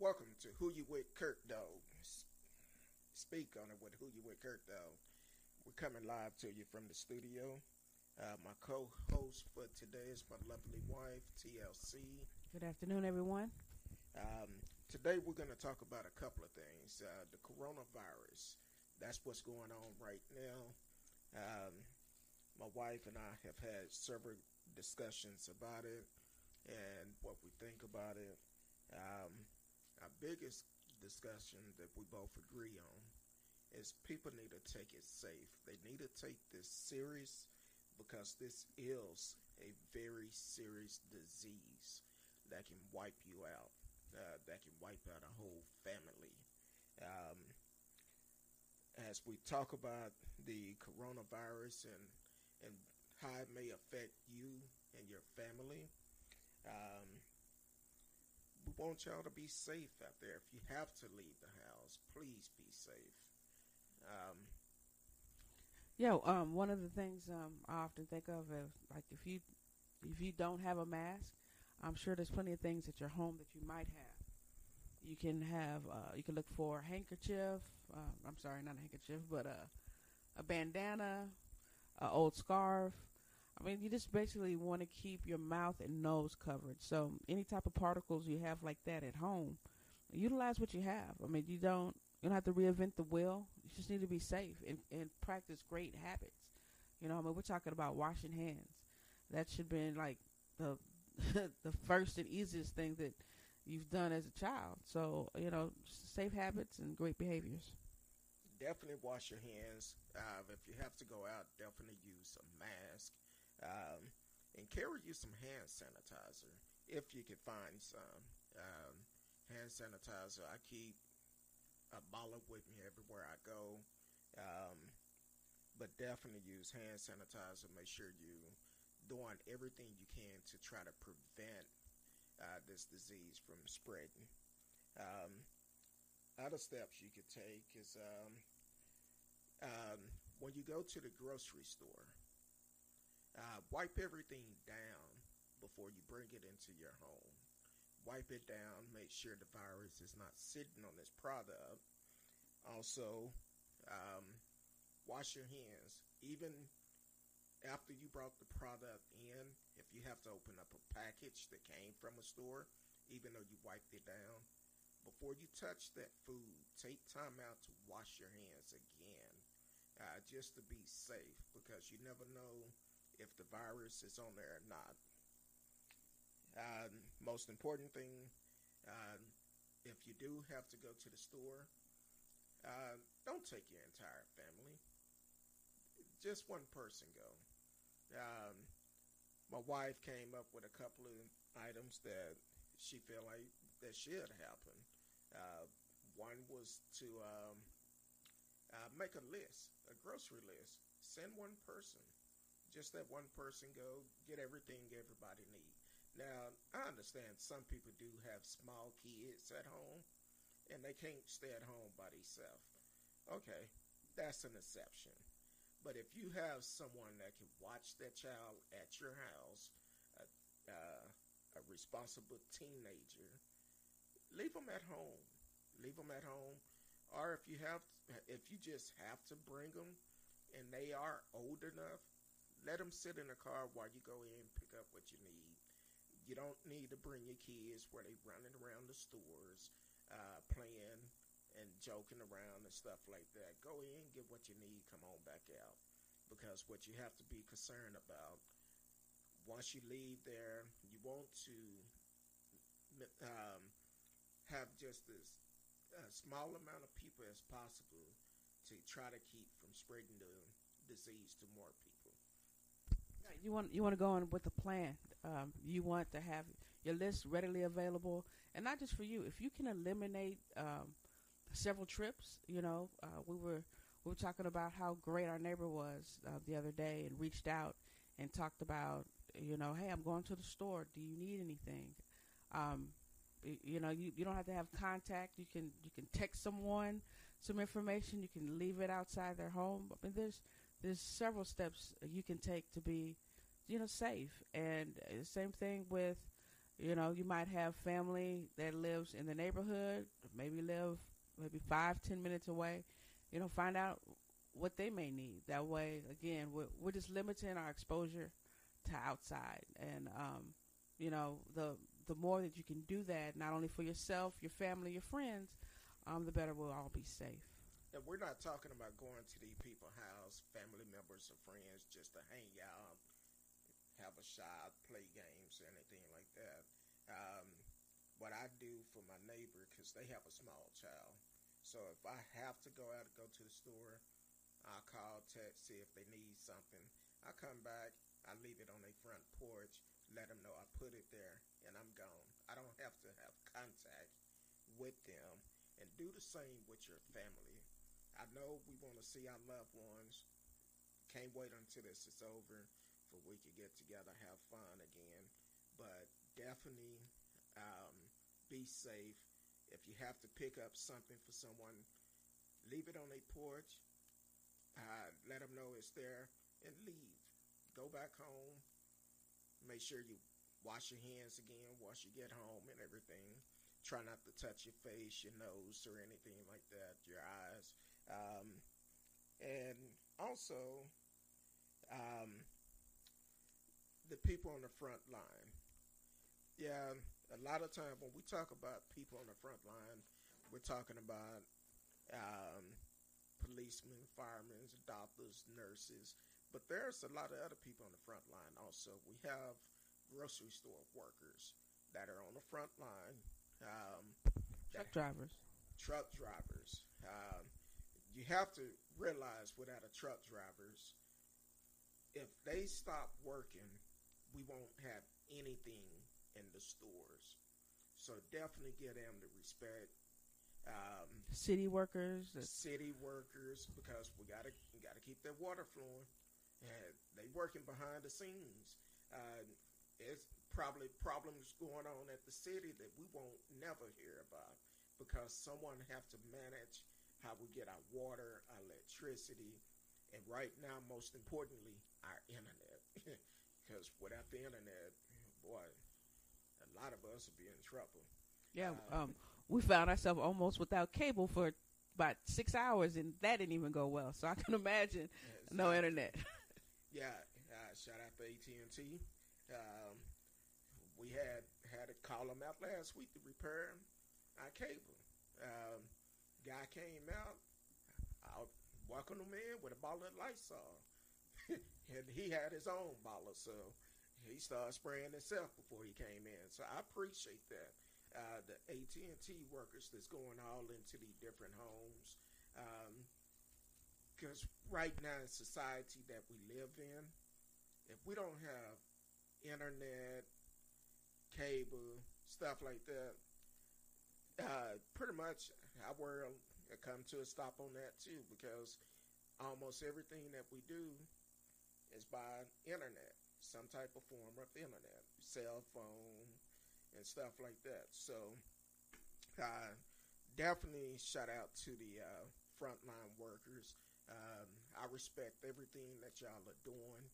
Welcome to Who You With Kurt Doe. Speak on it with Who You With Kurt Doe. We're coming live to you from the studio. My co-host for today is my lovely wife, TLC. Good afternoon, everyone. Today we're going to talk about a couple of things. The coronavirus, that's what's going on right now. My wife and I have had several discussions about it and what we think about it. Our biggest discussion that we both agree on is people need to take it safe. They need to take this serious because this is a very serious disease that can wipe you out, that can wipe out a whole family. As we talk about the coronavirus and how it may affect you and your family, we want y'all to be safe out there. If you have to leave the house, please be safe. One of the things I often think of is, like, if you don't have a mask, I'm sure there's plenty of things at your home that you might have. You can have, you can look for a handkerchief. I'm sorry, not a handkerchief, but a bandana, an old scarf. I mean, you just basically want to keep your mouth and nose covered. So any type of particles you have like that at home, utilize what you have. I mean, you don't have to reinvent the wheel. You just need to be safe and practice great habits. You know, I mean, we're talking about washing hands. That should have been like the first and easiest thing that you've done as a child. So, you know, safe habits and great behaviors. Definitely wash your hands. If you have to go out, definitely use a mask. And carry you some hand sanitizer if you can find some. Hand sanitizer, I keep a bottle with me everywhere I go, but definitely use hand sanitizer. Make sure you doing everything you can to try to prevent this disease from spreading. Other steps you could take is when you go to the grocery store, wipe everything down before you bring it into your home. Wipe it down. Make sure the virus is not sitting on this product. Also, wash your hands. Even after you brought the product in, if you have to open up a package that came from a store, even though you wiped it down, before you touch that food, take time out to wash your hands again, just to be safe, because you never know if the virus is on there or not. Most important thing, if you do have to go to the store, don't take your entire family. Just one person go. My wife came up with a couple of items that she felt like that should happen. One was to make a list, a grocery list. Send one person. Just that one person go get everything everybody needs. Now, I understand some people do have small kids at home, and they can't stay at home by themselves. Okay, that's an exception. But if you have someone that can watch that child at your house, a responsible teenager, leave them at home. Leave them at home. Or if you just have to bring them and they are old enough, let them sit in the car while you go in and pick up what you need. You don't need to bring your kids where they running around the stores, playing and joking around and stuff like that. Go in, get what you need, come on back out. Because what you have to be concerned about, once you leave there, you want to have just as small amount of people as possible to try to keep from spreading the disease to more people. You want to go in with a plan. You want to have your list readily available, and not just for you. If you can eliminate several trips, you know, we were talking about how great our neighbor was the other day, and reached out and talked about, you know, hey, I'm going to the store. Do you need anything? You know, you don't have to have contact. You can text someone some information. You can leave it outside their home. I mean, there's several steps you can take to be, you know, safe. And same thing with, You know, you might have family that lives in the neighborhood, maybe 5-10 minutes away. You know, find out what they may need. That way, again, we're just limiting our exposure to outside. And, you know, the more that you can do that, not only for yourself, your family, your friends, the better we'll all be safe. And we're not talking about going to these people's house, family members or friends, just to hang out, have a shot, play games, anything like that. What I do for my neighbor, because they have a small child, so if I have to go out and go to the store, I'll call, text, see if they need something. I come back, I leave it on their front porch, let them know I put it there, and I'm gone. I don't have to have contact with them. And do the same with your family. I know we want to see our loved ones. Can't wait until this is over for we can get together, have fun again. But definitely be safe. If you have to pick up something for someone, leave it on their porch. Let them know it's there and leave. Go back home. Make sure you wash your hands again once you get home and everything. Try not to touch your face, your nose, or anything like that, your eyes. And also, the people on the front line. Yeah, a lot of times when we talk about people on the front line, we're talking about policemen, firemen, doctors, nurses. But there's a lot of other people on the front line also. We have grocery store workers that are on the front line. Truck drivers. You have to realize without a truck drivers, if they stop working, we won't have anything in the stores. So definitely give them the respect. City workers, because we gotta keep their water flowing. And they working behind the scenes. It's probably problems going on at the city that we won't never hear about because someone have to manage how we get our water, our electricity, and right now, most importantly, our internet. Because without the internet, boy, a lot of us would be in trouble. Yeah, we found ourselves almost without cable for about 6 hours, and that didn't even go well. So I can imagine no internet. Yeah, shout out to AT&T. We had to call them out last week to repair our cable. Guy came out, I welcomed him in with a bottle of Lysol. And he had his own bottle, so he started spraying himself before he came in. So I appreciate that. The AT&T workers that's going all into the different homes. Because right now in society that we live in, if we don't have internet, cable, stuff like that, pretty much our world come to a stop on that too, because almost everything that we do is by internet, some type of form of internet, cell phone and stuff like that. So definitely shout out to the frontline workers. I respect everything that y'all are doing.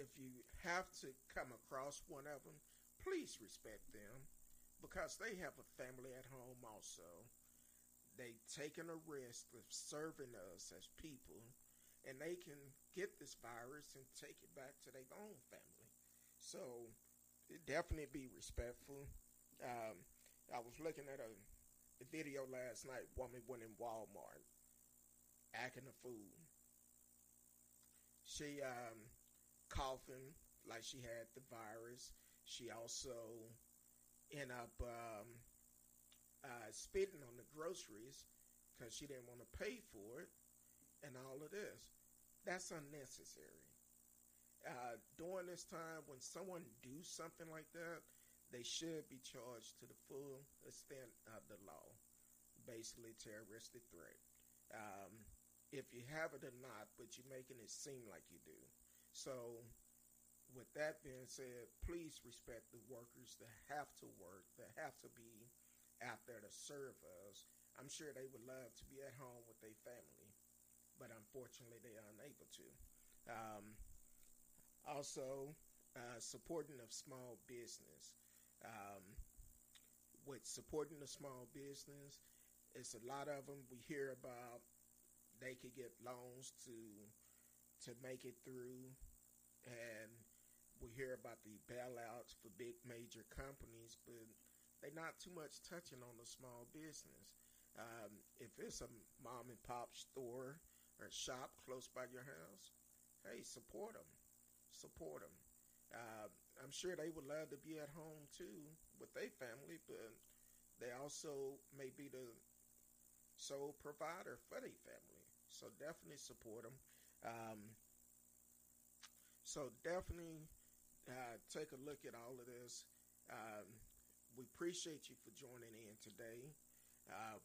If you have to come across one of them, please respect them because they have a family at home also. They taking a risk of serving us as people, and they can get this virus and take it back to their own family. So definitely be respectful. I was looking at a video last night. Woman went in Walmart acting a fool. She coughing like she had the virus. She also ended up spitting on the groceries because she didn't want to pay for it and all of this. That's unnecessary. During this time, when someone do something like that, they should be charged to the full extent of the law, basically terroristic threat. If you have it or not, but you're making it seem like you do. So, with that being said, please respect the workers that have to work, that have to be out there to serve us. I'm sure they would love to be at home with their family, but unfortunately, they are unable to. Also, supporting of small business. With supporting the small business, it's a lot of them we hear about. They could get loans to make it through, and we hear about the bailouts for big major companies, but they're not too much touching on the small business. If it's a mom and pop store or shop close by your house, hey, support them. I'm sure they would love to be at home too with their family, but they also may be the sole provider for their family. So definitely support them. So definitely take a look at all of this. We appreciate you for joining in today.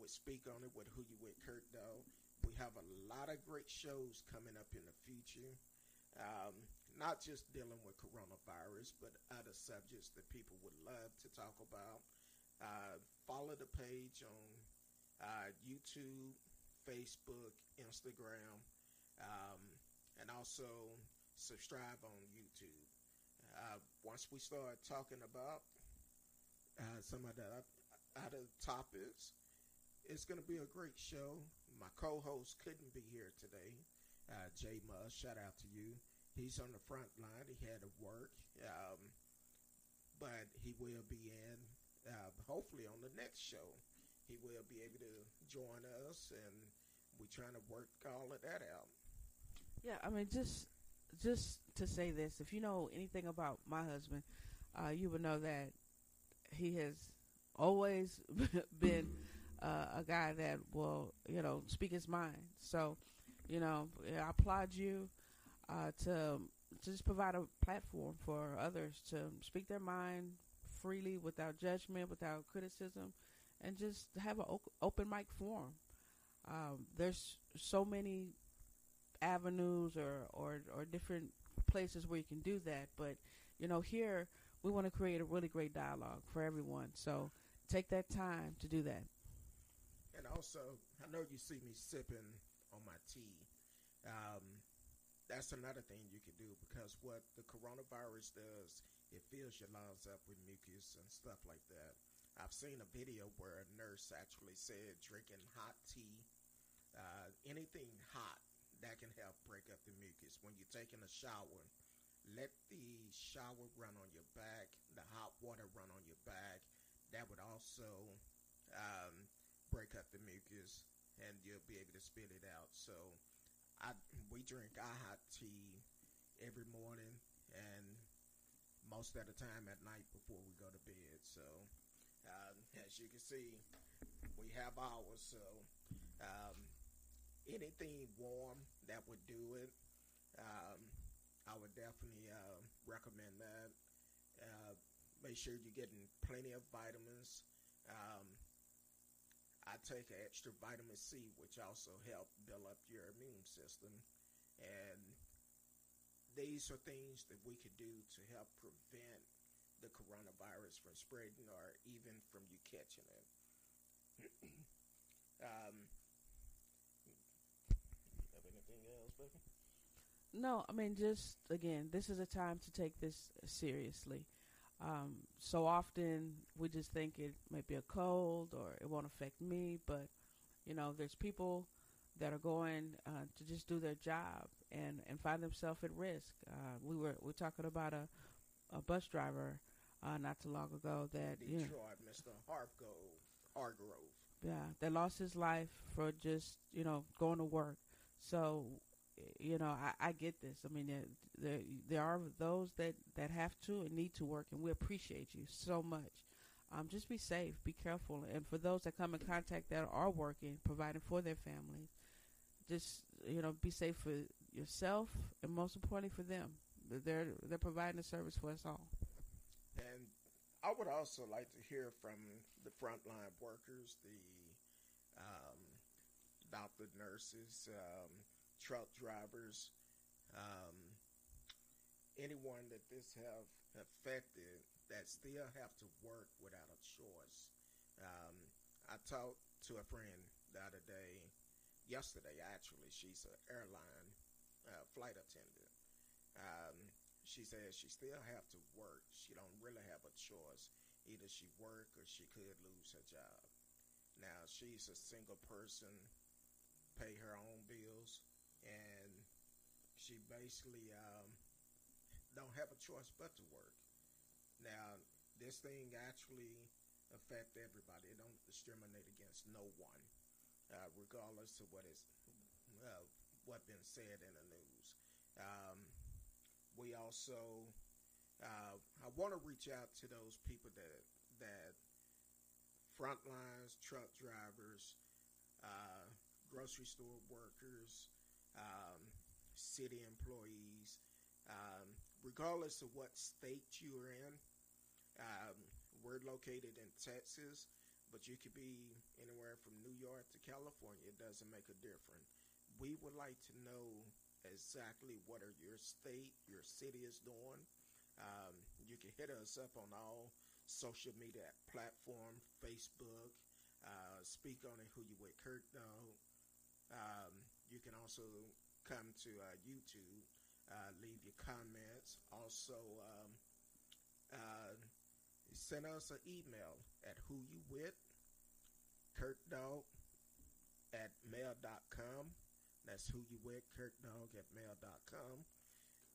We speak on it with Who You With Kurt Doe. We have a lot of great shows coming up in the future. Not just dealing with coronavirus, but other subjects that people would love to talk about. Follow the page on YouTube, Facebook, Instagram, and also subscribe on YouTube. Once we start talking about some of the other topics, it's going to be a great show. My co-host couldn't be here today. Jay Muzz, shout out to you. He's on the front line. He had to work, but he will be in, hopefully on the next show. He will be able to join us, and we're trying to work all of that out. Yeah, I mean, just to say this, if you know anything about my husband, you would know that he has always been a guy that will, speak his mind. So, I applaud you to just provide a platform for others to speak their mind freely, without judgment, without criticism, and just have an open mic forum. There's so many avenues or different places where you can do that, but here we want to create a really great dialogue for everyone. So take that time to do that. And also, I know you see me sipping on my tea. That's another thing you can do, because what the coronavirus does, it fills your lungs up with mucus and stuff like that. I've seen a video where a nurse actually said drinking hot tea, anything hot, that can help break up the mucus. When you're taking a shower, let the shower run on your back, the hot water run on your back. That would also break up the mucus, and you'll be able to spit it out. So we drink our hot tea every morning and most of the time at night before we go to bed. So as you can see, we have ours. So anything warm that would do it, I would definitely recommend that. Make sure you're getting plenty of vitamins. I take an extra vitamin C, which also help build up your immune system. And these are things that we could do to help prevent the coronavirus from spreading, or even from you catching it. Have anything else, Becky? No, I mean, just again, this is a time to take this seriously. So often we just think it might be a cold or it won't affect me, but there's people that are going to just do their job and find themselves at risk. We're talking about a bus driver not too long ago that Detroit, Mr. Hargrove. Yeah, that lost his life for just going to work. So I get this. I mean, there are those that have to and need to work, and we appreciate you so much. Just be safe, be careful. And for those that come in contact that are working, providing for their families, just, be safe for yourself and most importantly for them. They're providing a service for us all. And I would also like to hear from the frontline workers, the doctor, nurses, truck drivers, anyone that this have affected that still have to work without a choice. I talked to a friend the other day, yesterday actually. She's an airline flight attendant. She said she still have to work. She don't really have a choice. Either she work or she could lose her job. Now, she's a single person, pay her own bills, and she basically don't have a choice but to work. Now, this thing actually affects everybody. It don't discriminate against no one, regardless of what been said in the news. We also, I want to reach out to those people that frontlines, truck drivers, grocery store workers, city employees, regardless of what state you are in. We're located in Texas, but you could be anywhere from New York to California. It doesn't make a difference. We would like to know exactly what are your state, your city is doing. You can hit us up on all social media platforms, Facebook, Speak On It Who You With Kurt Doe. You can also come to YouTube, leave your comments. Also, send us an email at whoyouwithkurtdog@mail.com. That's whoyouwithkurtdog@mail.com.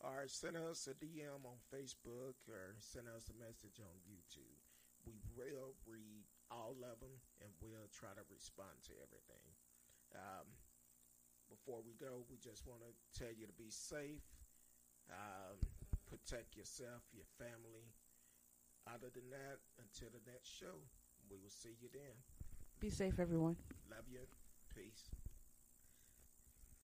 Or send us a DM on Facebook or send us a message on YouTube. We will read all of them and we'll try to respond to everything. Before we go, we just want to tell you to be safe, protect yourself, your family. Other than that, until the next show, we will see you then. Be safe, everyone. Love you. Peace.